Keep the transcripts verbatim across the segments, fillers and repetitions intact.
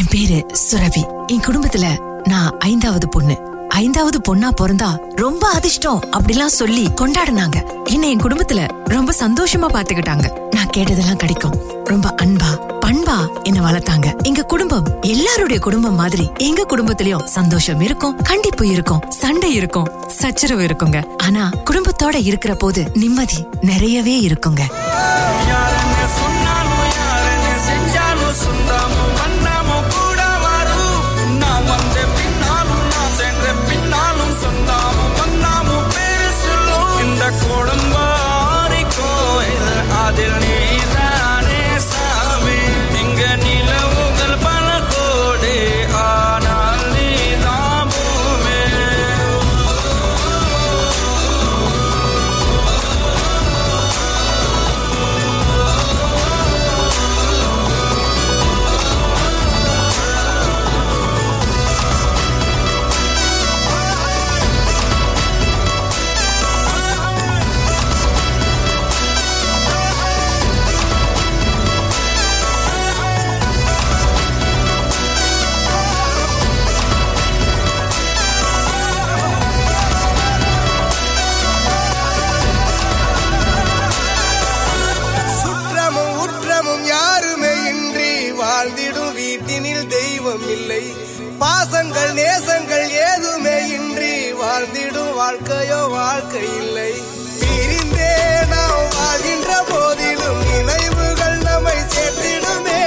என் பேரு சுரபி. என் குடும்பத்துல நான் ஐந்தாவது பொண்ணு. ஐந்தாவது பொண்ணா பிறந்தா ரொம்ப அதிர்ஷ்டம் அப்படிலாம் சொல்லி கொண்டாடினாங்க. என்னை என் குடும்பத்துல ரொம்ப சந்தோஷமா பாத்துக்கிட்டாங்க. நான் கேட்டதெல்லாம் கிடைக்கும். ரொம்ப அன்பா பண்பா என்ன வளர்த்தாங்க. எங்க குடும்பம் எல்லாருடைய குடும்பம் மாதிரி எங்க குடும்பத்திலயும் சந்தோஷம் இருக்கும், கண்டிப்பு இருக்கும், சண்டை இருக்கும், சச்சரவு இருக்குங்க. ஆனா குடும்பத்தோட இருக்கிற போது நிம்மதி நிறையவே இருக்குங்க. பாசங்கள் நேசங்கள் ஏதுமே இன்றி வாழ்ந்திடும் வாழ்க்கையோ வாழ்க்கை இல்லை. பிரிந்தே நாம் வாழ்கின்ற போதிலும் நினைவுகள் நம்மை சேர்த்திடுமே.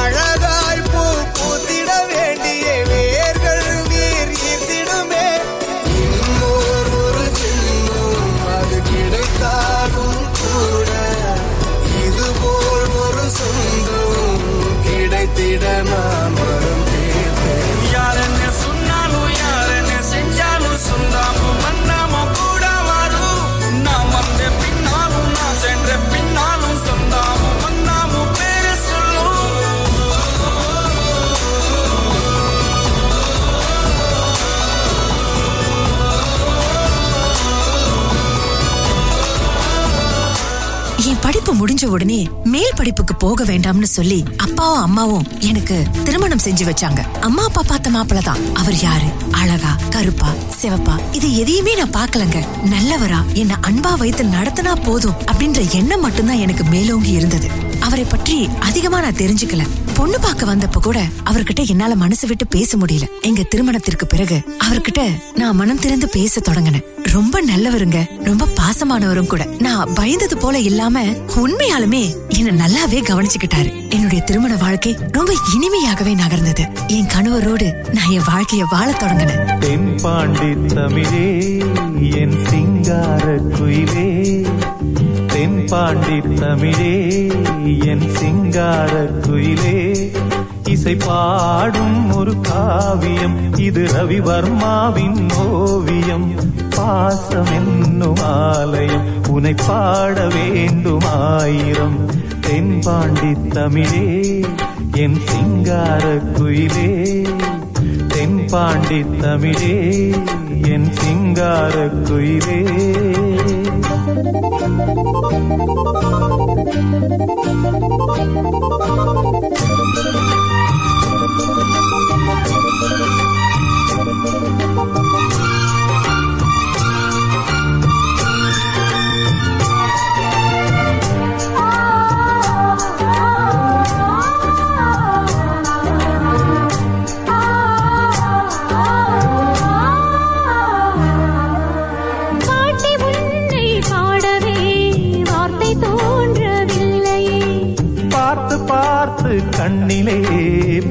அழகாய் பூ பூத்திட வேண்டிய வேர்கள் நீர் ஈர்த்திடுமே. இன்னோர் ஒரு சின்னம் அது கிடைத்தாலும் கூட இதுபோல் ஒரு சொந்தம் கிடைத்திட நான் வரும். படிப்பு முடிஞ்ச உடனே மேல் படிப்புக்கு போக வேண்டாம்னு சொல்லி அப்பாவும் அம்மாவும் எனக்கு திருமணம் செஞ்சு வச்சாங்க. அம்மா அப்பா பார்த்த மாப்பிளதான். அவர் யாரு, அழகா, கருப்பா, சிவப்பா, இது எதையுமே நான் பாக்கலங்க. நல்லவரா, என்ன அன்பா வைத்து நடத்தினா போதும் அப்படின்ற எண்ணம் மட்டும்தான் எனக்கு மேலோங்கி இருந்தது. அவரை பற்றி அதிகமா நான் தெரிஞ்சுக்கல. பொண்ணு பார்க்க வந்தப்ப கூட அவர்கிட்ட என்னால மனசு விட்டு பேச முடியல. எங்க திருமணத்திற்கு பிறகு அவர்கிட்ட நான் மனம் திறந்து பேச தொடங்கினேன். ரொம்ப நல்லவருங்க, ரொம்ப பாசமானவரும் கூட. நான் பயந்தது போல இல்லாம உண்மையாலுமே என்ன நல்லாவே கவனிச்சுக்கிட்டாரு. என்னுடைய திருமண வாழ்க்கை ரொம்ப இனிமையாகவே நகர்ந்தது. என் கணவரோடு நான் என் வாழ்க்கைய வாழ தொடங்கினேன். தென்பாண்டி தமிழே என் சிங்கார குயிலே, தென்பாண்டி தமிழே என் சிங்கார குயிலே, இசை பாடும் ஒரு காவியம் இது, ரவிவர்மாவின் ஓவியம். பாசம் என்னும் ஆலயம் உனை பாட வேண்டும் ஆயிரம். தென்பாண்டி தமிழே என் சிங்கார குயிலே, தென்பாண்டி தமிழே என் சிங்கார குயிலே. கண்ணிலே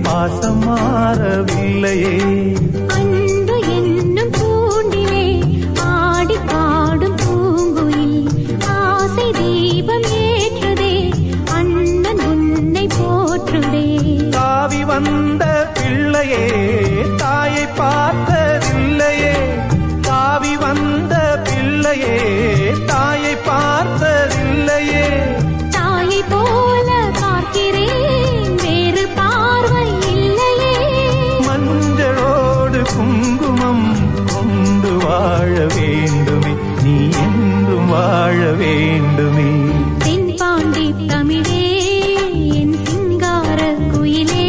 பாசம் மாறவில்லையே, அன்பு என்னும் பூண்டிலே ஆடி பாடும் பூங்குயில் ஆசை தீபம் ஏற்றுதே, அண்ணன் உன்னை போற்றுதே. தாவி வந்த பிள்ளையே தாயை பார்த்ததில்லையே, தாவி வந்த பிள்ளையே தாயை பார்த்ததில்லையே. தாயை போல பார்க்கிறேன் குங்குமம் கொண்டு வாழ வேண்டுமே, நீ என்றும் வாழ வேண்டுமே. தென்பாண்டி தமிழே என் சிங்கார குயிலே.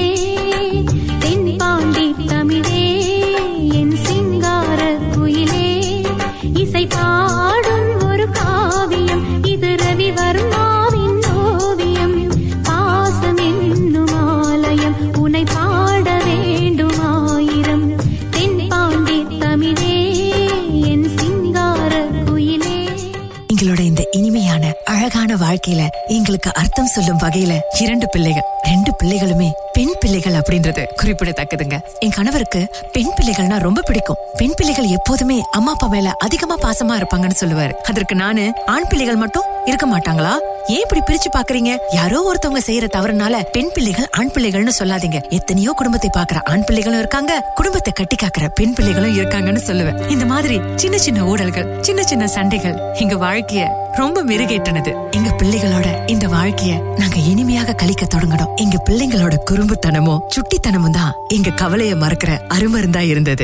வாழ்க்கையில எங்களுக்கு அர்த்தம் சொல்லும் வகையில இரண்டு பிள்ளைகள், ரெண்டு பிள்ளைகளுமே பெண் பிள்ளைகள் அப்படின்றது குறிப்பிடத்தக்கதுங்க. என் கணவருக்கு பெண் பிள்ளைகள்னா ரொம்ப பிடிக்கும். பெண் பிள்ளைகள் எப்போதுமே அம்மா அப்பா மேல அதிகமா பாசமா இருப்பாங்கன்னு சொல்லுவாரு. அதற்கு நானு, ஆண் பிள்ளைகள் மட்டும் இருக்க மாட்டாங்களா, ஏன் இப்படி பிரிச்சு பாக்குறீங்க, யாரோ ஒருத்தவங்க செய்யற தவறுனால பெண் பிள்ளைகள் ஆண் பிள்ளைகள்னு சொல்லாதீங்க, எத்தனையோ குடும்பத்தை பாக்குற ஆண் பிள்ளைகளும் இருக்காங்க, குடும்பத்தை கட்டி காக்குற பெண் பிள்ளைகளும் இருக்காங்கன்னு சொல்லுவேன். இந்த மாதிரி சின்ன சின்ன ஊடல்கள், சின்ன சின்ன சண்டைகள் எங்க வாழ்க்கைய ரொம்ப மெருகேற்றினது. எங்க பிள்ளைகளோட இந்த வாழ்க்கைய நாங்க இனிமையாக கழிக்க தொடங்கணும். எங்க பிள்ளைங்களோட குறும்புத்தனமோ சுட்டித்தனமும் தான் எங்க கவலைய மறக்கிற அருமருந்தா இருந்தது.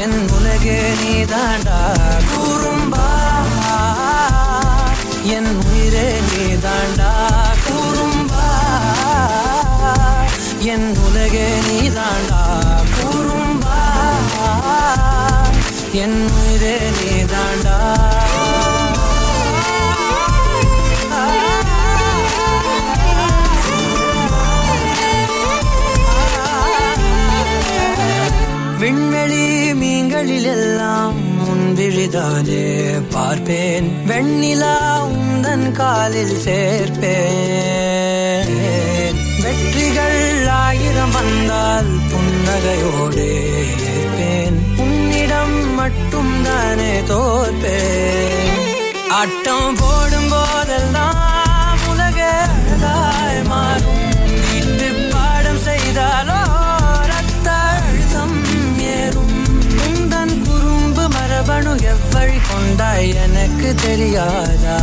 என் உயிரே நீதாண்டா குறும்பா, என் உலகே நீதாண்டா குறும்பா, என் உயிரே நீதாண்டா. விண்வெளி மீன்களில் எல்லாம் முன்விழிதாலே பார்ப்பேன், வெண்ணிலா உந்தன் காலில் சேர்ப்பேன், வெற்றிகள் ஆயிரம் வந்தால் புன்னகையோடு ஏற்பேன், உன்னிடம் மட்டும் தானே தோற்பேன், ஆட்டம் போடும் போதெல்லாம் உலகதாய் மாறும், வீட்டு பாடம் செய்தாலோ பணு எவ்வழி கொண்டாய் எனக்கு தெரியாதா,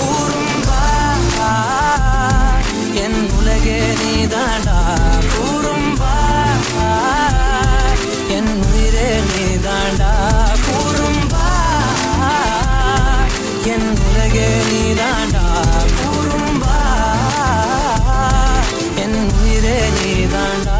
குறும்பா என் உலகே நீதாண்டா குறும்பா, என் உயிரே நீதாண்டா குறும்பா, என் உலகே நீதாண்டா குறும்பா, என் உயிரே நீதாண்டா.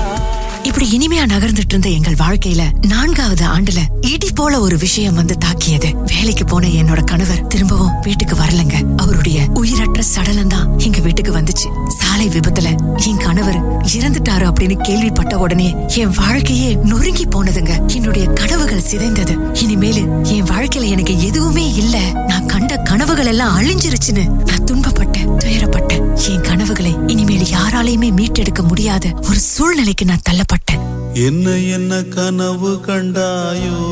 இப்படி இனிமையா நகர்ந்துட்டு இருந்த எங்கள் வாழ்க்கையில நான்காவது ஆண்டுல இடி போல ஒரு விஷயம் வந்து தாக்கியது. வேலைக்கு போன என்னோட கணவர் திரும்பவும் வீட்டுக்கு வரலங்க. அவருடைய உயிரற்ற சடலம் தான் எங்க வீட்டுக்கு வந்துச்சு. சாலை விபத்துல என் கணவர் இறந்துட்டாரு அப்படின்னு கேள்விப்பட்ட உடனே என் வாழ்க்கையே நொறுங்கி போனதுங்க. என்னுடைய கனவுகள் சிதைந்தது. இனிமேலு என் வாழ்க்கையில எனக்கு எதுவுமே இல்ல, நான் கண்ட கனவுகள் எல்லாம் அழிஞ்சிருச்சுன்னு நான் துன்பப்பட்டேன், துயரப்பட்டேன். என் கனவுகளை இனிமேல் யாராலையுமே மீட்டெடுக்க முடியாத ஒரு சூழ்நிலைக்கு நான் தள்ளப்பட்டேன். என்ன என்ன கனவு கண்டாயோ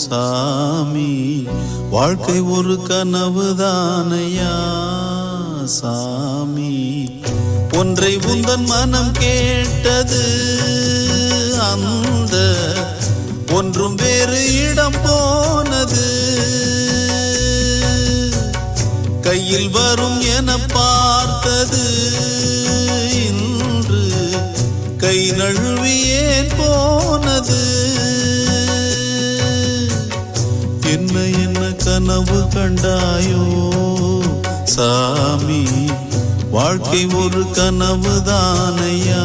சாமி, வாழ்க்கை ஒரு கனவு தானையா சாமி, ஒன்றை உந்தன் மனம் கேட்டது, அந்த ஒன்றும் வேறு இடம் போனது, கையில் வரும் என பார்த்தது, கை நழுவியேன் போனது. என்ன என்ன கனவு கண்டாயோ சாமி, வாழ்க்கை ஒரு கனவு தானையா.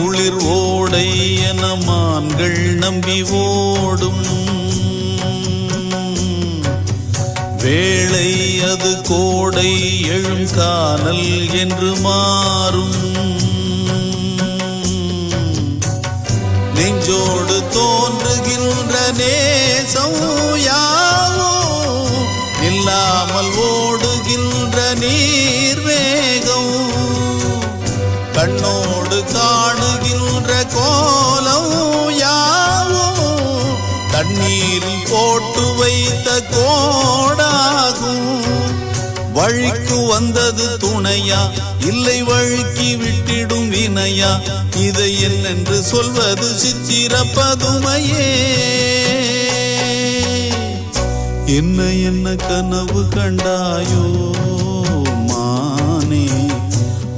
குளிர் ஓடை என மான்கள் நம்பி ஓடும் வேளை அது கோடை எழும் காணல் என்று மாறும், நெஞ்சோடு தோன்றுகின்ற நேசம் யாவோ இல்லாமல் ஓடுகின்ற நீர் வேகம், கண்ணோடு காணுகின்ற கோலம் யாவோ தண்ணீரில் போட்டு வைத்த கோடாகும், வழிக்கு வந்தது துணையா இல்லை வழுக்கி விட்டிடும் வினையா, இதை என்னென்று சொல்வது சித்திரப்பதுமையே. என்ன என்ன கனவு கண்டாயோ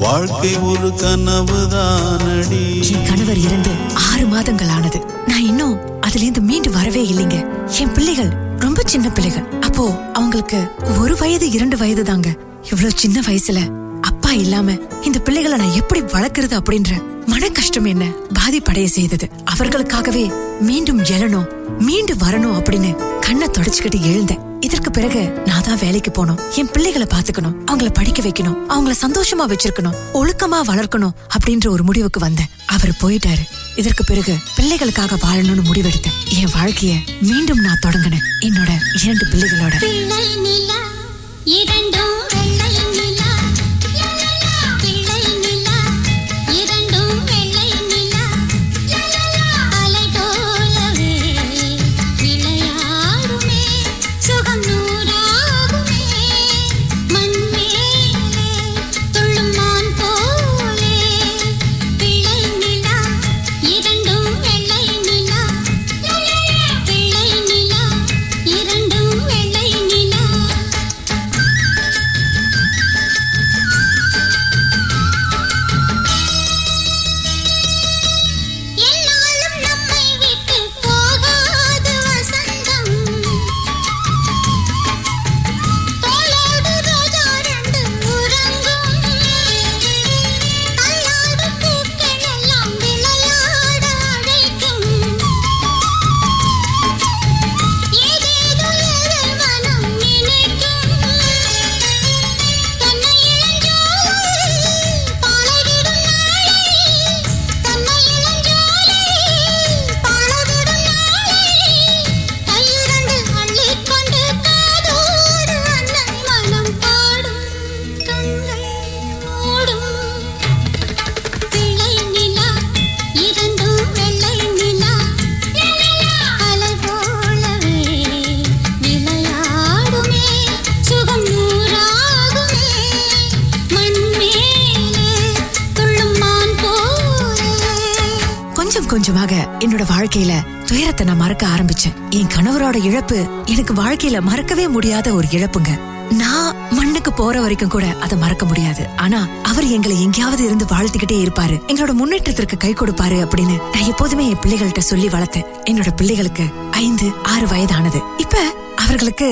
வாழ்க்கை ஒரு கனவுதானடி. என் கணவர் இருந்து ஆறு மாதங்கள் ஆனது. நான் இன்னும் அதுல இருந்து மீண்டு வரவே இல்லைங்க. என் பிள்ளைகள் ரொம்ப சின்ன பிள்ளைகள். அப்போ அவங்களுக்கு ஒரு வயது இரண்டு வயது தாங்க. இவ்வளவு சின்ன வயசுல அப்பா இல்லாம இந்த பிள்ளைகளை நான் எப்படி வளர்க்கறது அப்படின்ற மன கஷ்டம் என்ன பாதிப்படைய செய்தது. அவர்களுக்காகவே மீண்டும் எழணும், மீண்டும் வரணும் அப்படின்னு கண்ணை தொடச்சுக்கிட்டு எழுந்தேன். இதற்கு பிறகு நான் தான் வேலைக்கு போனோம், என் பிள்ளைகளை பாத்துக்கணும், அவங்களை படிக்க வைக்கணும், அவங்கள சந்தோஷமா வச்சிருக்கணும், ஒழுக்கமா வளர்க்கணும் அப்படின்ற ஒரு முடிவுக்கு வந்தேன். அவர் போயிட்டாரு. இதற்கு பிறகு பிள்ளைகளுக்காக வாழணும்னு முடிவெடுத்தேன். என் வாழ்க்கைய மீண்டும் நான் தொடங்கினேன் என்னோட இரண்டு பிள்ளைகளோட. கொஞ்சமாக என்னோட வாழ்க்கையில துயரத்தை நான் மறக்க ஆரம்பிச்சேன். என் கணவரோட இழப்பு எனக்கு வாழ்க்கையில மறக்கவே முடியாத ஒரு இழப்புங்க. நான் மண்ணுக்கு போற வரைக்கும் கூட அதை மறக்க முடியாது. ஆனா அவர் எங்களை எங்கேயாவது இருந்து வாழ்த்துக்கிட்டே இருப்பாரு, எங்களோட முன்னேற்றத்திற்கு கை கொடுப்பாரு அப்படின்னு நான் எப்போதுமே என் பிள்ளைகள்கிட்ட சொல்லி வளர்த்தேன். என்னோட பிள்ளைகளுக்கு ஐந்து ஆறு வயதானது. இப்ப அவர்களுக்கு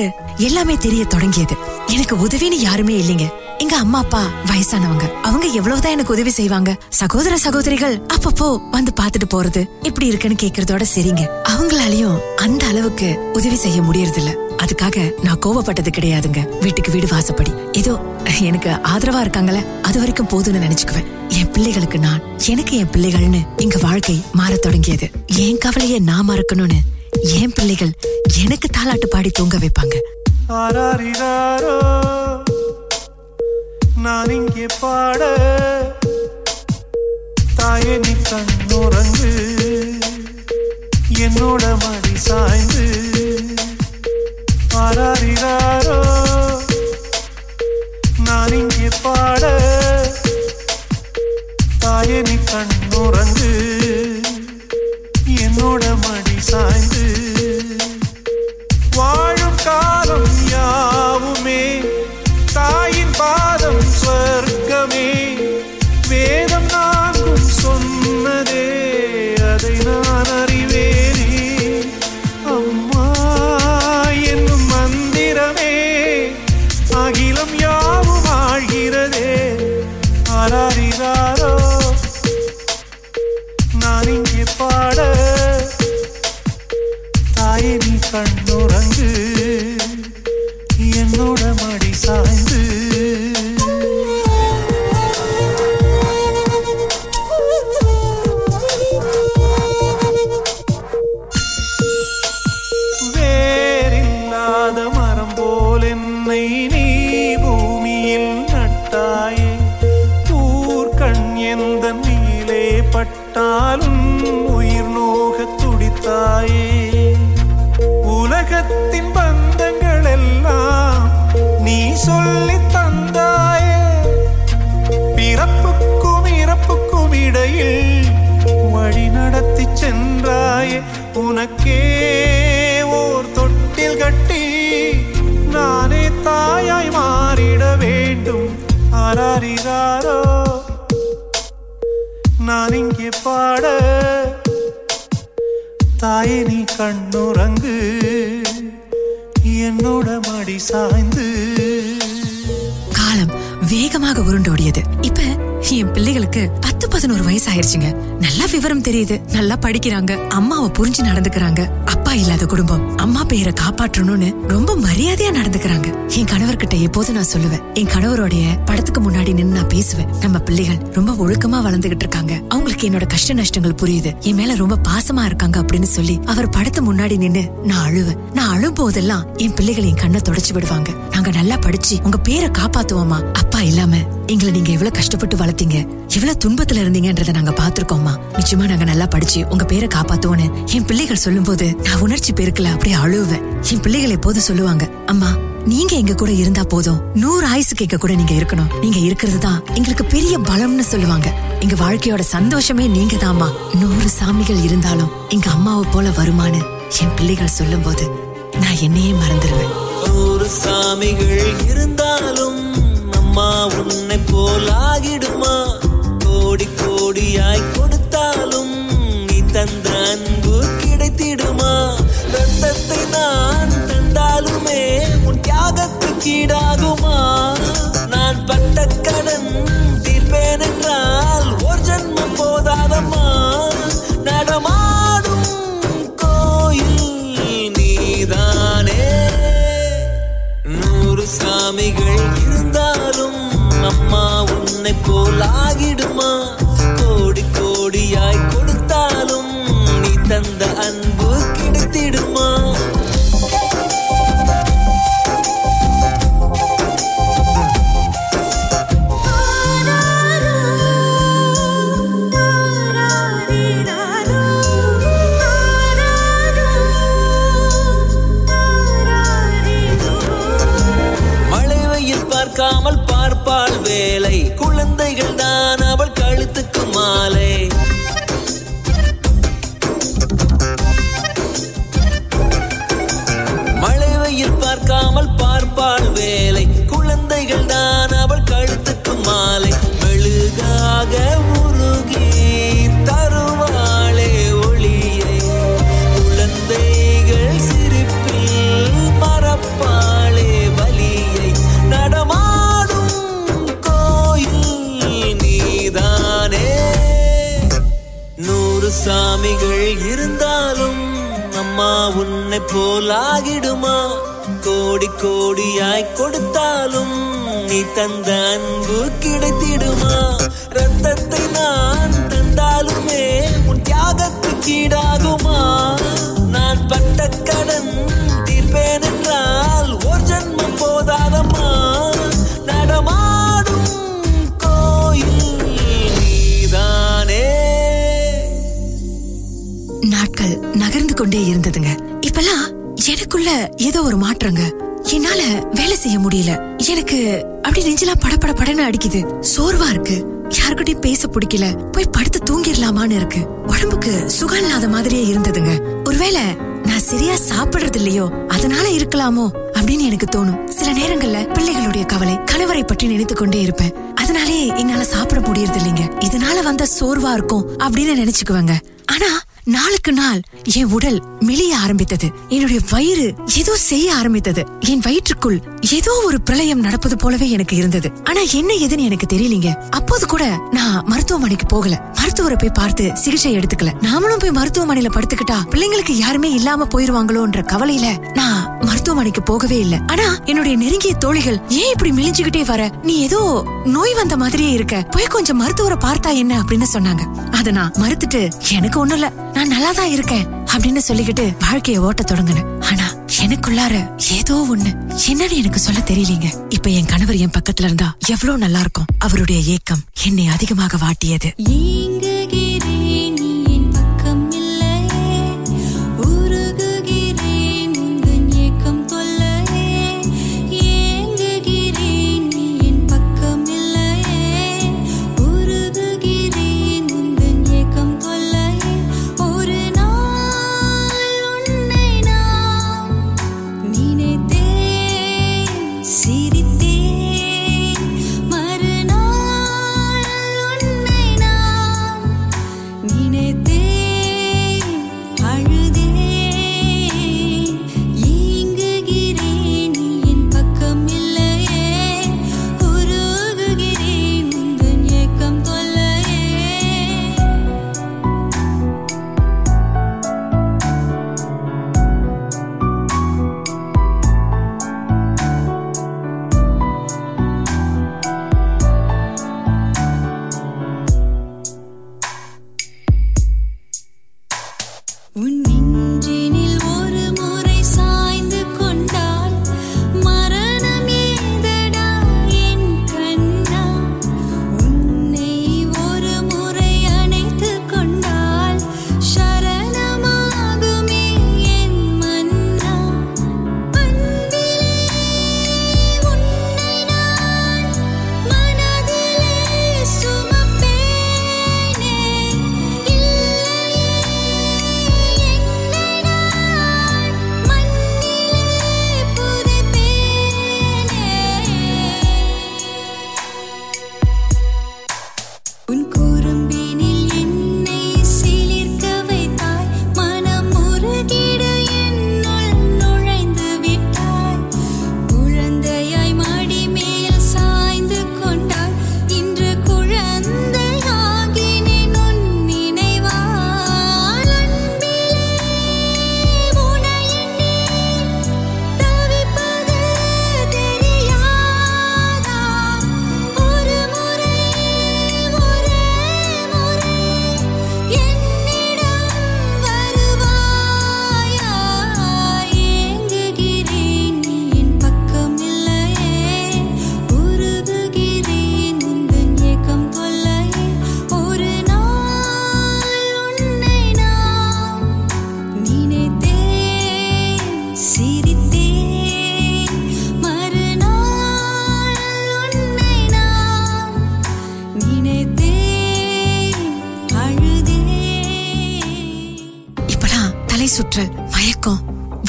எல்லாமே தெரிய தொடங்கியது. எனக்கு உதவின்னு யாருமே இல்லைங்க. எங்க அம்மா அப்பா வயசானவங்க, அவங்க எவ்வளவுதான் எனக்கு உதவி செய்வாங்க. சகோதர சகோதரிகள் அப்பப்போ வந்து பாத்துட்டு போறது, இப்படி இருக்குன்னு கேக்குறதோட சரிங்க. அவங்களாலயும் அந்த அளவுக்கு உதவி செய்ய முடியறது இல்ல. அதுக்காக நான் கோவப்பட்டது கிடையாதுங்க. வீட்டுக்கு வீடு வாசப்படி ஏதோ எனக்கு ஆதரவா இருக்காங்களே, அது வரைக்கும் போதும்னு நினைச்சுக்குவேன். என் பிள்ளைகளுக்கு நான், எனக்கு என் பிள்ளைகள்னு எங்க வாழ்க்கை மாற தொடங்கியது. என் கவலையை நான் மறக்கணும்னு என் பிள்ளைகள் எனக்கு தாலாட்டு பாடி தூங்க வைப்பாங்க. நான் இங்கே பாட தாயே நீ கண்ணுறங்கு, என்னோட மடி சாய்ந்து ஆராரிராரோ. நான் இங்கே பாட தாயே நீ கண்ணுறங்கு, என்னோட மடி சாய்ந்து. வாழும் காலம் யாவுமே தாயின் பாதம் சொர்க்கமே. வேதம் நான்கும் சொன்னதே, அதை நான் அறிவேனே. அம்மா என்னும் மந்திரமே அகிலம் யாவும் ஆழ்கிறதே. ஆராரிராரோ நான் இங்கே பாட தாயே நீ கண்ணுறங்கு, என்னோட மடி சாய்ந்து. வேறில்லாத மரம் போல் என்னை நீ பூமியில் நட்டாயே. பூர்கண் எந்த நீலே பட்டாலும் உயிர் நோக துடித்தாயே. உலகத்தின் பந்தங்கள் எல்லாம் நீ சொல்லி தந்தாயே. பிறப்புக்கும் இறப்புக்கும் இடையில் வழி நடத்தி சென்றாயே. உனக்கே ஓர் தொட்டில் கட்டி நானே தாயாய் மாறிட வேண்டும். ஆராரிராரோ நான் இங்கே பாட, தாயே நீ கண்ணுறங்கு, என்னோட மடி சாய்ந்து. காலம் வேகமாக உருண்டோடியது. இப்ப என் பிள்ளைகளுக்கு பத்து பதினோரு வயசு ஆயிருச்சுங்க. நல்லா விவரம் தெரியுது, நல்லா படிக்கிறாங்க, அம்மாவை புரிஞ்சு நடந்துக்கிறாங்க. அப்பா இல்லாத குடும்பம், அம்மா பெயரை காப்பாற்றணும்னு ரொம்ப மரியாதையா நடந்துக்கிறாங்க. என் கணவர்கிட்ட எப்போது நான் சொல்லுவேன், என் கணவருடைய படத்துக்கு முன்னாடி நின்று நான் பேசுவேன், நம்ம பிள்ளைகள் ரொம்ப ஒழுக்கமா வளர்ந்துகிட்டு இருக்காங்க, அவங்களுக்கு என்னோட கஷ்ட நஷ்டங்கள் புரியுது, என் மேல ரொம்ப பாசமா இருக்காங்க அப்படின்னு சொல்லி அவர் படத்து முன்னாடி நின்று நான் அழுவேன். நான் அழும் போதெல்லாம் என் பிள்ளைகள் என் கண்ணை தொடச்சு விடுவாங்க. நாங்க நல்லா படிச்சு உங்க பேரை காப்பாத்துவோமா, அப்பா இல்லாம எங்களை நீங்க எவ்வளவு கஷ்டப்பட்டு வளர்த்தீங்க, எவ்வளவு துன்பத்துல இருந்தீங்கன்றத நாங்க பாத்துருக்கோம்மா, நிச்சயமா நாங்க நல்லா படிச்சு உங்க பேரை காப்பாத்துவோன்னு என் பிள்ளைகள் சொல்லும் போது நான் உணர்ச்சி பெருக்கல அப்படியே அழுவேன். என் பிள்ளைகள் எப்போது சொல்லுவாங்க, அம்மா நீங்க எங்க கூட இருந்தா போதும், நூறு ஆயுசு கேட்க கூட நீங்க இருக்கணும், நீங்க இருக்கிறதுதான் எங்களுக்கு பெரிய பலம்னு சொல்லுவாங்க, எங்க வாழ்க்கையோட சந்தோஷமே நீங்க தான்மா, நூறு சாமிகள் இருந்தாலும் எங்க அம்மாவை போல வருமானு என் பிள்ளைகள் சொல்லும் போது நான் என்னையே மறந்துடுவேன். நூறு சாமிகள் இருந்தாலும் அம்மா உன்னை போலாகிடுமா, கோடி கோடியாய் கொடுத்தாலும் நீ தந்த அன்பு கிடைத்திடுமா, ரத்தத்தை நான் தந்தாலுமே உன் தியாகத்துக்கு ஈடாகுமா, நான் பட்ட கடன் தீர்ப்பேன் என்றால் ஒரு ஜென்மம் போதாதம்மா, நடமாடும் கோயில் நீதானே, நூறு சாமிகள் இருந்தாலும் அம்மா உன்னை போலாகிடுமா, கோடி கோடியாய் கொடுத்தாலும் நீ தந்த அன்பு கிடைத்திடுமா. காமல் பார்ப்பாள் வேலை, குழந்தைகள் தான் அவள் கழுத்துக்கு மாலை, மழை வெயில் பார்க்காமல் பார்ப்பாள் வேலை, குழந்தைகள் தான் அவள் கழுத்துக்கு மாலை, மெழுகாக உருகி தருவாளே ஒளியை, குழந்தைகள் சிரிப்பில் மறப்பாளே வலியை, நடமாடும் கோயில் நீதானே, நூறு சாமிகள் இருந்தாலும் அம்மா உன்னை போலாகிடுமா, கோடி கோடியாய் கொடுத்தாலும் நீ தந்த அன்பு கிடைத்திடுமா, ரத்தத்தை நான் தந்தாலுமே உன் தியாகத்துக்கு ஈடாகுமா, நான் பட்ட கடன் தீர்ப்பேன் என்றால் ஒரு ஜென்மம் போதாதம்மா, நடமாடும் கோயில் நீதானே. நாட்கள் நகர்ந்து கொண்டே இருந்ததுங்க. இப்பெல்லாம் எனக்குள்ள ஏதோ ஒரு மாற்றங்க. என்னால வேலை செய்ய முடியல, எனக்கு அப்படி நெஞ்செல்லாம் படபட படன்னு அடிக்குது, சோர்வா இருக்கு, யாருக்கிட்டையும் பேச பிடிக்கல, போய் படுத்து தூங்கிடலாமான்னு இருக்கு, உடம்புக்கு சுகம் இல்லாத மாதிரியே இருந்ததுங்க. ஒருவேளை நான் சரியா சாப்பிடுறது இல்லையோ அதனால இருக்கலாமோ அப்படின்னு எனக்கு தோணும். சில நேரங்கள்ல பிள்ளைகளுடைய கவலை, கணவரை பற்றி நினைத்து கொண்டே இருப்பேன், அதனாலே என்னால சாப்பிட முடியறது இல்லைங்க, இதனால வந்த சோர்வா இருக்கும் அப்படின்னு நினைச்சுக்குவாங்க. ஆனா நாளுக்கு நாள் என் உடல் மெலிய ஆரம்பித்தது, என்னுடைய வயிறு ஏதோ செய்ய ஆரம்பித்தது, என் வயிற்றுக்குள் ஏதோ ஒரு பிரளயம் நடப்பது போலவே எனக்கு இருந்தது. ஆனா என்ன எதுன்னு எனக்கு தெரியலீங்க. அப்போது கூட நான் மருத்துவமனைக்கு போகல, மருத்துவரை போய் பார்த்து சிகிச்சை எடுத்துக்கல. நாமளும் போய் மருத்துவமனையில படுத்துக்கிட்டா பிள்ளைங்களுக்கு யாருமே இல்லாம போயிருவாங்களோன்ற கவலையில நான் மருத்துவமனைக்கு போகவே இல்லை. ஆனா என்னுடைய நெருங்கிய தோழிகள், ஏன் இப்படி மெலிஞ்சுகிட்டே வர, நீ ஏதோ நோய் வந்த மாதிரியே இருக்க, போய் கொஞ்சம் மருத்துவரை பார்த்தா என்ன அப்படின்னு சொன்னாங்க. அத நான் மறுத்துட்டு எனக்கு ஒண்ணும் இல்ல, நான் நல்லாதான் இருக்கேன் அப்படின்னு சொல்லிக்கிட்டு வாழ்க்கைய ஓட்ட தொடங்கினேன். ஆனா எனக்குள்ளார ஏதோ ஒண்ணு, என்னன்னு எனக்கு சொல்ல தெரியலீங்க. இப்ப என் கணவர் என் பக்கத்துல இருந்தா எவ்வளவு நல்லா இருக்கும். அவருடைய ஏக்கம் என்னை அதிகமாக வாட்டியது. சிரித்தே மறுநாள் உன்னை நான் காய்ச்சல், மயக்கம்,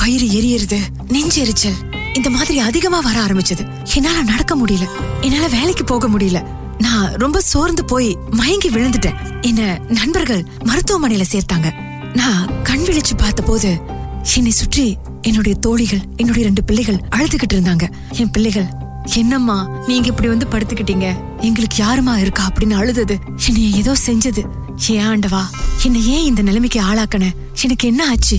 வயிறு எரியறது, நெஞ்செரிச்சல் இந்த மாதிரி அதிகமா வர ஆரம்பிச்சது. என்னால நடக்க முடியல, என்னால வேலைக்கு போக முடியல. நான் ரொம்ப சோர்ந்து போய் மயங்கி விழுந்துட்டேன். என்ன நண்பர்கள் மருத்துவமனையில சேர்த்தாங்க. நான் கண் விழிச்சு பார்த்த போது என்னை சுற்றி என்னுடைய தோழிகள், என்னுடைய ரெண்டு பிள்ளைகள் அழுதுகிட்டு இருந்தாங்க. என் பிள்ளைகள், என்னம்மா நீங்க இப்படி வந்து படுத்துக்கிட்டீங்க, எங்களுக்கு யாருமா இருக்கா அப்படின்னு அழுதது என்னைய ஏதோ செஞ்சது. ஏன் ஆண்டவா என்னை ஏன் இந்த நிலைமைக்கு ஆளாக்கன? எனக்கு என்ன ஆச்சு?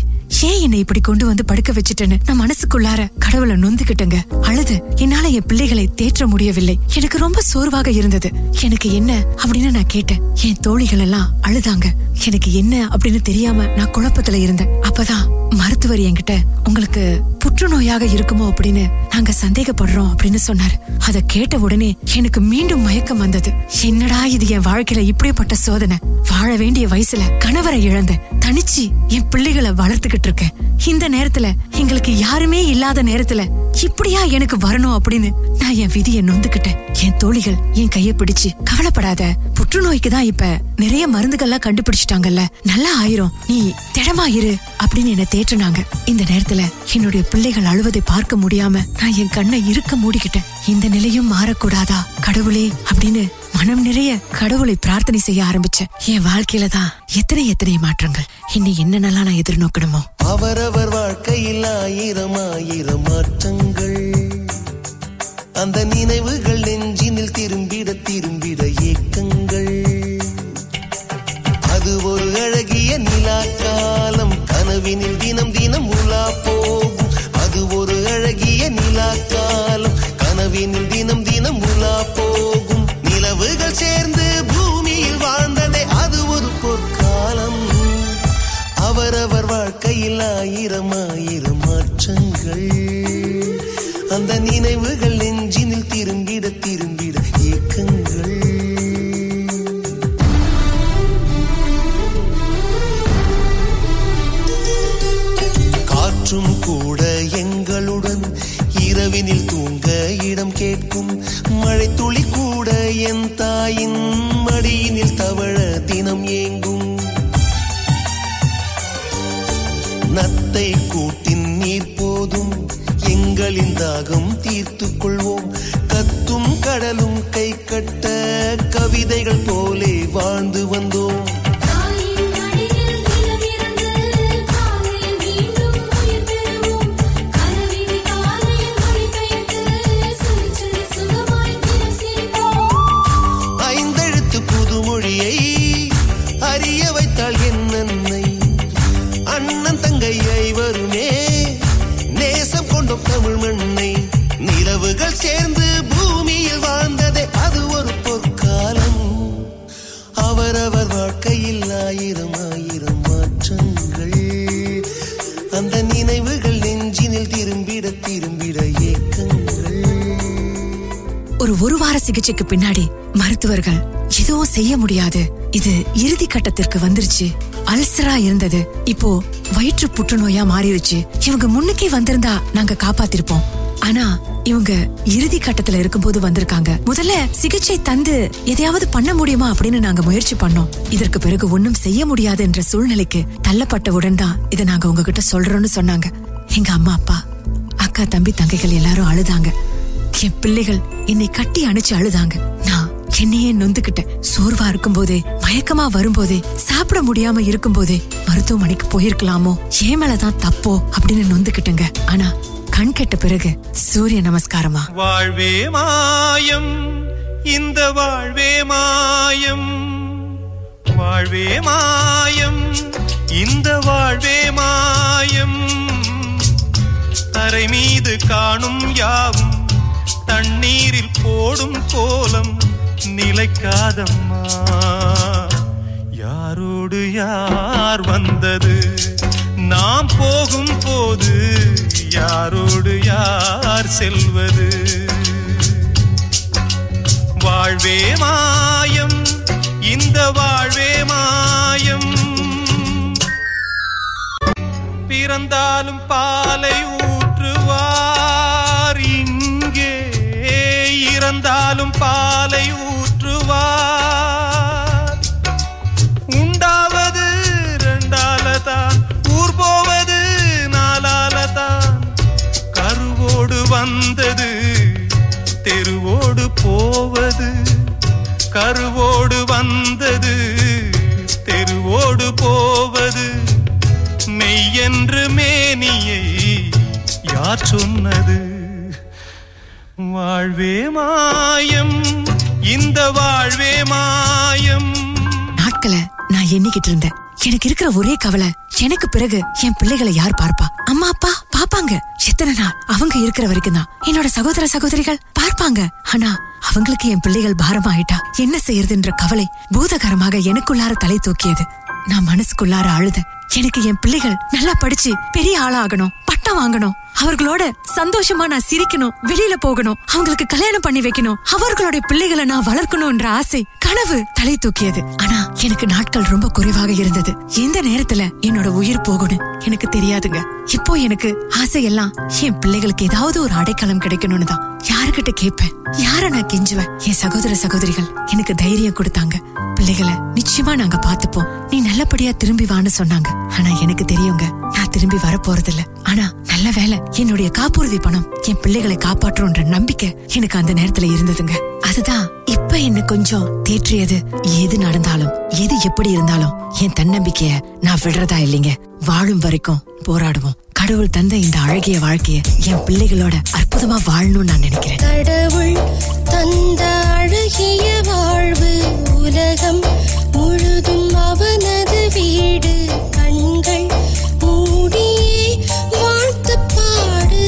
ஏன் என்னை இப்படி கொண்டு வந்து படுக்க வச்சுட்டேன்னு நான் மனசுக்குள்ளார கடவுளை நொந்துகிட்டேங்க. அழுது என்னால என் பிள்ளைகளை தேற்ற முடியவில்லை. எனக்கு ரொம்ப சோர்வாக இருந்தது. எனக்கு என்ன அப்படின்னு நான் கேட்டேன். என் தோழிகள் எல்லாம் அழுதாங்க. எனக்கு என்ன அப்படின்னு தெரியாம நான் குழப்பத்துல இருந்தேன். அப்பதான் மருத்துவர் என்கிட்ட, உங்களுக்கு புற்றுநோயாக இருக்குமோ அப்படின்னு நாங்க சந்தேகப்படுறோம் அப்படின்னு சொன்னாரு. அத கேட்ட உடனே எனக்கு மீண்டும் மயக்கம் வந்தது. என்னடா இது, என் வாழ்க்கையில இப்படிப்பட்ட சோதனை. வாழ வேண்டிய வயசுல கணவரை இழந்தேன், தனிச்சு என் பிள்ளைகளை வளர்த்துக்கிட்டு இருக்கேன். இந்த நேரத்துல, எங்களுக்கு யாருமே இல்லாத நேரத்துல இப்படியா எனக்கு வரணும் அப்படின்னு நான் என் விதியை நொந்துக்கிட்டேன். என் தோழிகள் என் கைய பிடிச்சு, கவலைப்படாத, புற்றுநோய்க்குதான் இப்ப நிறைய மருந்துகள்லாம் கண்டுபிடிச்சிட்டாங்கல்ல, நல்லா ஆயிரும், நீ திடமா இரு அப்படின்னு என்ன தேற்றினாங்க. இந்த நேரத்துல என்னுடைய பிள்ளைகள் அழுவதை பார்க்க முடியாம நான் என் கண்ணை இருக்க மூடிக்கிட்டேன். இந்த நிலையும் மாறக்கூடாதா கடவுளே அப்படின்னு மனம் நிறைய கடவுளை பிரார்த்தனை செய்ய ஆரம்பிச்சேன். என் வாழ்க்கையில தான் எத்தனை எத்தனை மாற்றங்கள். இன்னும் என்னென்னலாம் நான் எதிர்நோக்கணுமோ. அவரவர் வாழ்க்கையில் ஆயிரம் ஆயிரம் மாற்றங்கள். அந்த நினைவுகள் நெஞ்சினில் திரும்பிட திரும்பிட ஏக்கங்கள். அது ஒரு அழகிய நிலா காலம், கனவினில் தினம் தினம் உலா போகும். அது ஒரு அழகிய நிலா காலம், கனவினில் தினம் தினம் உலா போகும். நிலவுகள் சேர்ந்து பூமியில் வாழ்ந்ததே அது ஒரு பொற்காலம். அவரவர் வாழ்க்கையில் ஆயிரம் ஆயிரம் மாற்றங்கள். அந்த நினைவுகள் நெஞ்சினில் திரும்பிட திரும்பிட ஏக்கங்கள். காற்றும் கூட எங்களுடன் இரவினில் தூங்க இடம் கேட்கும். மழை துளி கூட என் தாயின் மடியினில் தவழ தினம் ஏங்கும். நத்தை கூட்டின் நீர் போதும், எங்களின் தாகம் தீர்த்துக் கொள்வோம். கத்தும் கடலும் கை கட்ட கவிதைகள் போலே வாழ்ந்து வந்தோம். ஐந்தெழுத்து புதுமொழியை அறிய வைத்தால் என் அன்னை, அண்ணன் தங்கையை வருமே தமிழ் மண்ணை. நிலவுகள் சேர்ந்து பூமியில் வாழ்ந்ததே அது ஒரு பொற்காலம். அவரவர் வாழ்க்கையில் ஆயிரம் ஆயிரம் மாற்றங்கள். அந்த நினைவுகள் நெஞ்சினில் திரும்பிட திரும்பிட ஏக்கங்கள். ஒரு ஒரு வார சிகிச்சைக்கு பின்னாடி மருத்துவர்கள் எதுவும் செய்ய முடியாது, இது இறுதி கட்டத்திற்கு வந்துருச்சு, அல்சரா இருந்தது, இப்போ வயிற்று புற்றுநோயா மாறிடுச்சு, இவங்க முன்னுக்கே வந்திருந்தா நாங்க காப்பாத்திருப்போம், ஆனா இவங்க இறுதி கட்டத்துல இருக்கும்போது வந்திருக்காங்க, முதல்ல சிகிச்சை தந்து எதையாவது பண்ண முடியுமா அப்படின்னு நாங்க முயற்சி பண்ணோம், இதற்கு பிறகு ஒன்னும் செய்ய முடியாது என்ற சூழ்நிலைக்கு தள்ளப்பட்டவுடன் தான் இதை நாங்க உங்ககிட்ட சொல்றோம்னு சொன்னாங்க. எங்க அம்மா, அப்பா, அக்கா, தம்பி, தங்கைகள் எல்லாரும் அழுதாங்க. என் பிள்ளைகள் என்னை கட்டி அணைச்சு அழுதாங்க. நான் என்னையே நொந்துகிட்டேன். சோர்வா இருக்கும் போதே, மயக்கமா வரும்போதே, சாப்பிட முடியாம இருக்கும் போதே மருத்துவமனைக்கு போயிருக்கலாமோ, ஏமலதான் தப்போ அப்படின்னு நொந்துகிட்டேங்க. ஆனா கண் கெட்ட பிறகு சூரிய நமஸ்காரமா. வாழ்வே மாயம், இந்த வாழ்வே மாயம், வாழ்வே மாயம், இந்த வாழ்வே மாயம். தரை மீது காணும் யாவும் தண்ணீரில் போடும் கோலம் நிலைக்காதம்மா. யாரோடு யார் வந்தது, நாம் போகும் போது யாரோடு யார் செல்வது. வாழ்வே மாயம், இந்த வாழ்வே மாயம். பிறந்தாலும் பாலை ஊற்றுவார் இங்கே, இறந்தாலும் பாலை ஊற்றுவார். உண்டாவது ரெண்டாலதான், ஊர் போவது வந்தது தெருவோடு போவது கருவோடு வந்தது தெருவோடு போவது மெய்யென்று மேனியை யார் சொன்னது? வாழ்வே மாயம், இந்த வாழ்வே மாயம். நாட்களை நான் எண்ணிக்கிட்டு இருந்தேன். எனக்கு இருக்கிற ஒரே கவலை, எனக்கு பிறகு என் பிள்ளைகளை யார் பார்ப்பா? அம்மா அப்பா பாப்பாங்க, எத்தனை நாள் அவங்க இருக்கிற வரைக்கும் தான். என்னோட சகோதர சகோதரிகள் பார்ப்பாங்க. ஆனா அவங்களுக்கு என் பிள்ளைகள் பாரமாயிட்டா என்ன செய்யறதுன்ற கவலை பூதகரமாக எனக்குள்ளார தலை தூக்கியது. நான் மனசுக்குள்ளார அழுத. எனக்கு என் பிள்ளைகள் நல்லா படிச்சு பெரிய ஆளாகணும், பட்டம் வாங்கணும், அவர்களோட சந்தோஷமா நான் சிரிக்கணும், வெளியில போகணும், அவங்களுக்கு கல்யாணம் பண்ணி வைக்கணும், அவர்களோட பிள்ளைகளை நான் வளர்க்கணும்ன்ற ஆசை கனவு தலை தூக்கியது. ஆனா எனக்கு நாட்கள் ரொம்ப குறைவாக இருந்தது. எந்த நேரத்துல என்னோட உயிர் போகணும் எனக்கு தெரியாதுங்க. இப்போ எனக்கு ஆசையெல்லாம் என் பிள்ளைகளுக்கு ஏதாவது ஒரு அடைக்கலம் கிடைக்கணும்னு தான். யாருகிட்ட கேட்பேன்? யார நான் கெஞ்சுவேன்? என் சகோதர சகோதரிகள் எனக்கு தைரியம் கொடுத்தாங்க. பிள்ளைகளை நிச்சயமா நாங்க பாத்துப்போம், நீ நல்லபடியா திரும்பி வான்னு சொன்னாங்க. ஆனா எனக்கு தெரியுங்க நான் திரும்பி வர போறது இல்ல. ஆனா நல்ல வேலை என்னுடைய காப்புறுதி பணம் என் பிள்ளைகளை காப்பாற்றுன்ற நம்பிக்கை எனக்கு அந்த நேரத்துல இருந்ததுங்க. அதுதான் இப்ப என்ன கொஞ்சம் தேற்றியது. எது நடந்தாலும் எது எப்படி இருந்தாலும் என் தன்னம்பிக்கைய நான் விடுறதா இல்லைங்க. வாழும் வரைக்கும் போராடுவோம். கடவுள் தந்த இந்த அழகிய வாழ்க்கைய என் பிள்ளைகளோட அற்புதமா வாழணும் நான் நினைக்கிறேன். கடவுள் தந்த அழகிய வாழ்வு உலகம் முழுதும் அவனது வீடு. கண்கள் மூடியே வாழ்த்து பாடு.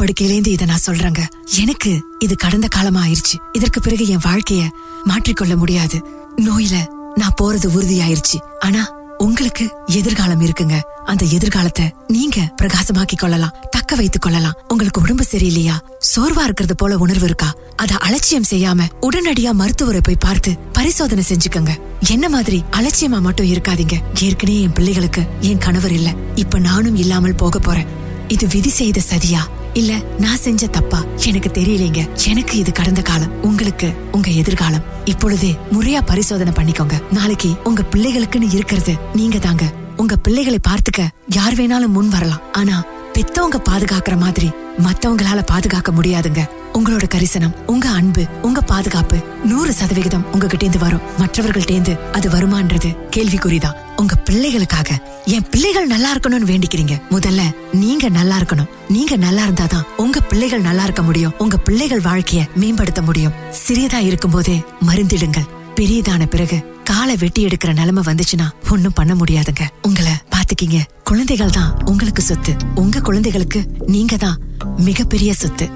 படுக்கையிலேந்து இதை நான் சொல்றேங்க. எனக்கு இது கடந்த காலமா ஆயிருச்சு. இதற்கு பிறகு என் வாழ்க்கைய மாற்றிக்கொள்ள முடியாது. நோயில நான் போறது உறுதியாயிருச்சு. ஆனா உங்களுக்கு எதிர்காலம் இருக்குங்க. அந்த எதிர்காலத்தை நீங்க பிரகாசமாக்கி கொள்ளலாம், தக்க வைத்துக் கொள்ளலாம். உங்களுக்கு உடம்பு சரியில்லையா, சோர்வா இருக்கிறது போல உணர்வு இருக்கா? அதை அலட்சியம் செய்யாம உடனடியா மருத்துவரை போய் பார்த்து பரிசோதனை செஞ்சுக்கங்க. என்ன மாதிரி அலட்சியமா மட்டும் இருக்காதீங்க. ஏற்கனவே என் பிள்ளைகளுக்கு என் கணவர் இல்ல, இப்ப நானும் இல்லாமல் போக போறேன். இது விதி செய்த சதியா இல்ல நான் செஞ்ச தப்பா எனக்கு தெரியலங்க. எனக்கு இது கடந்த காலம், உங்களுக்கு உங்க எதிர்காலம். இப்பொழுதே முறையா பரிசோதனை பண்ணிக்கோங்க. நாளைக்கு உங்க பிள்ளைகளுக்குன்னு இருக்கிறது நீங்க தாங்க. உங்க பிள்ளைகளை பார்த்துக்க யார் வேணாலும் முன் வரலாம். ஆனா பெத்தவங்க பாதுகாக்கிற மாதிரி மத்தவங்களால பாதுகாக்க முடியாதுங்க. உங்களோட கரிசனம், உங்க அன்பு, உங்க பாதுகாப்பு நூறு சதவிகிதம் உங்ககிட்ட இருந்து வரும். மற்றவர்கள்ட்ட இருந்து அது வருமானது கேள்விக்குறிதான். உங்க பிள்ளைகளுக்காக என் பிள்ளைகள் நல்லா இருக்கணும்னு வேண்டிக்கிறீங்க. முதல்ல நீங்க நல்லா இருக்கணும். நீங்க நல்லா இருந்தாதான் உங்க பிள்ளைகள் நல்லா இருக்க முடியும். உங்க பிள்ளைகள் வாழ்க்கைய மேம்படுத்த முடியும். சிறியதா இருக்கும் போதே மருந்திடுங்கள். பெரியதான பிறகு காலை வெட்டி எடுக்கிற நிலைமை வந்துச்சுன்னா ஒன்னும் பண்ண முடியாதுங்க. உங்களை பாத்துக்கீங்க. குழந்தைகள் தான் உங்களுக்கு சொத்து. உங்க குழந்தைகளுக்கு நீங்க தான் மிகப்பெரிய சொத்து.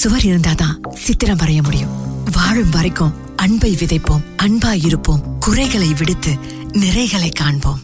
சுவர் இருந்தாதான் சித்திரம் வரைய முடியும். வாழும் வரைக்கும் அன்பை விதைப்போம், அன்பா இருப்போம், குறைகளை விடுத்து நிறைகளை காண்போம்.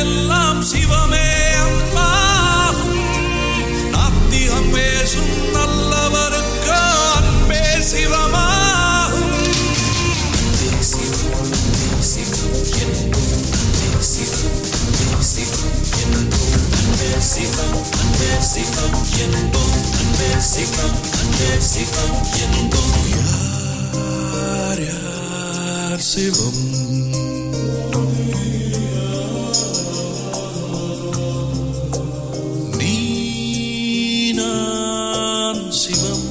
எல்லாம் சிவமே அல்லாஹ். நாத்திகம் பேசும் நல்ல நேசிக்கும் நேசிக்கும் எங்கும் யார் யார் சிவம் நீ நான் சிவம்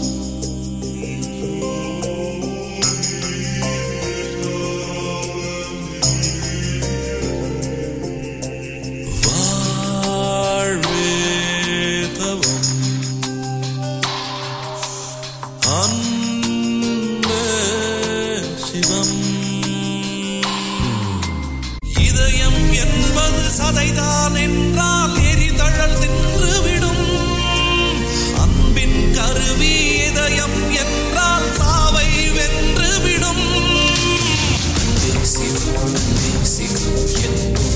இதயம் என்பது சதைதான் என்றால் எரிதழல் தின்றுவிடும் அன்பின் கருவி இதயம் என்றால் சாவை வென்றுவிடும் தேசிக்கும் தேசிக்கும் என்றும்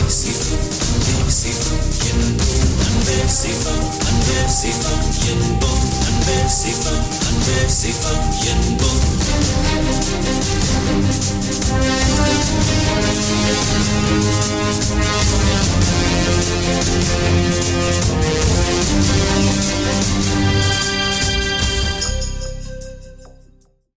தேசிக்கும் தேசிக்கும் என்றும் தேசிக்கும் தேசிக்கும் என்றும் தேசிக்கும் தேசிக்கும் என்றும்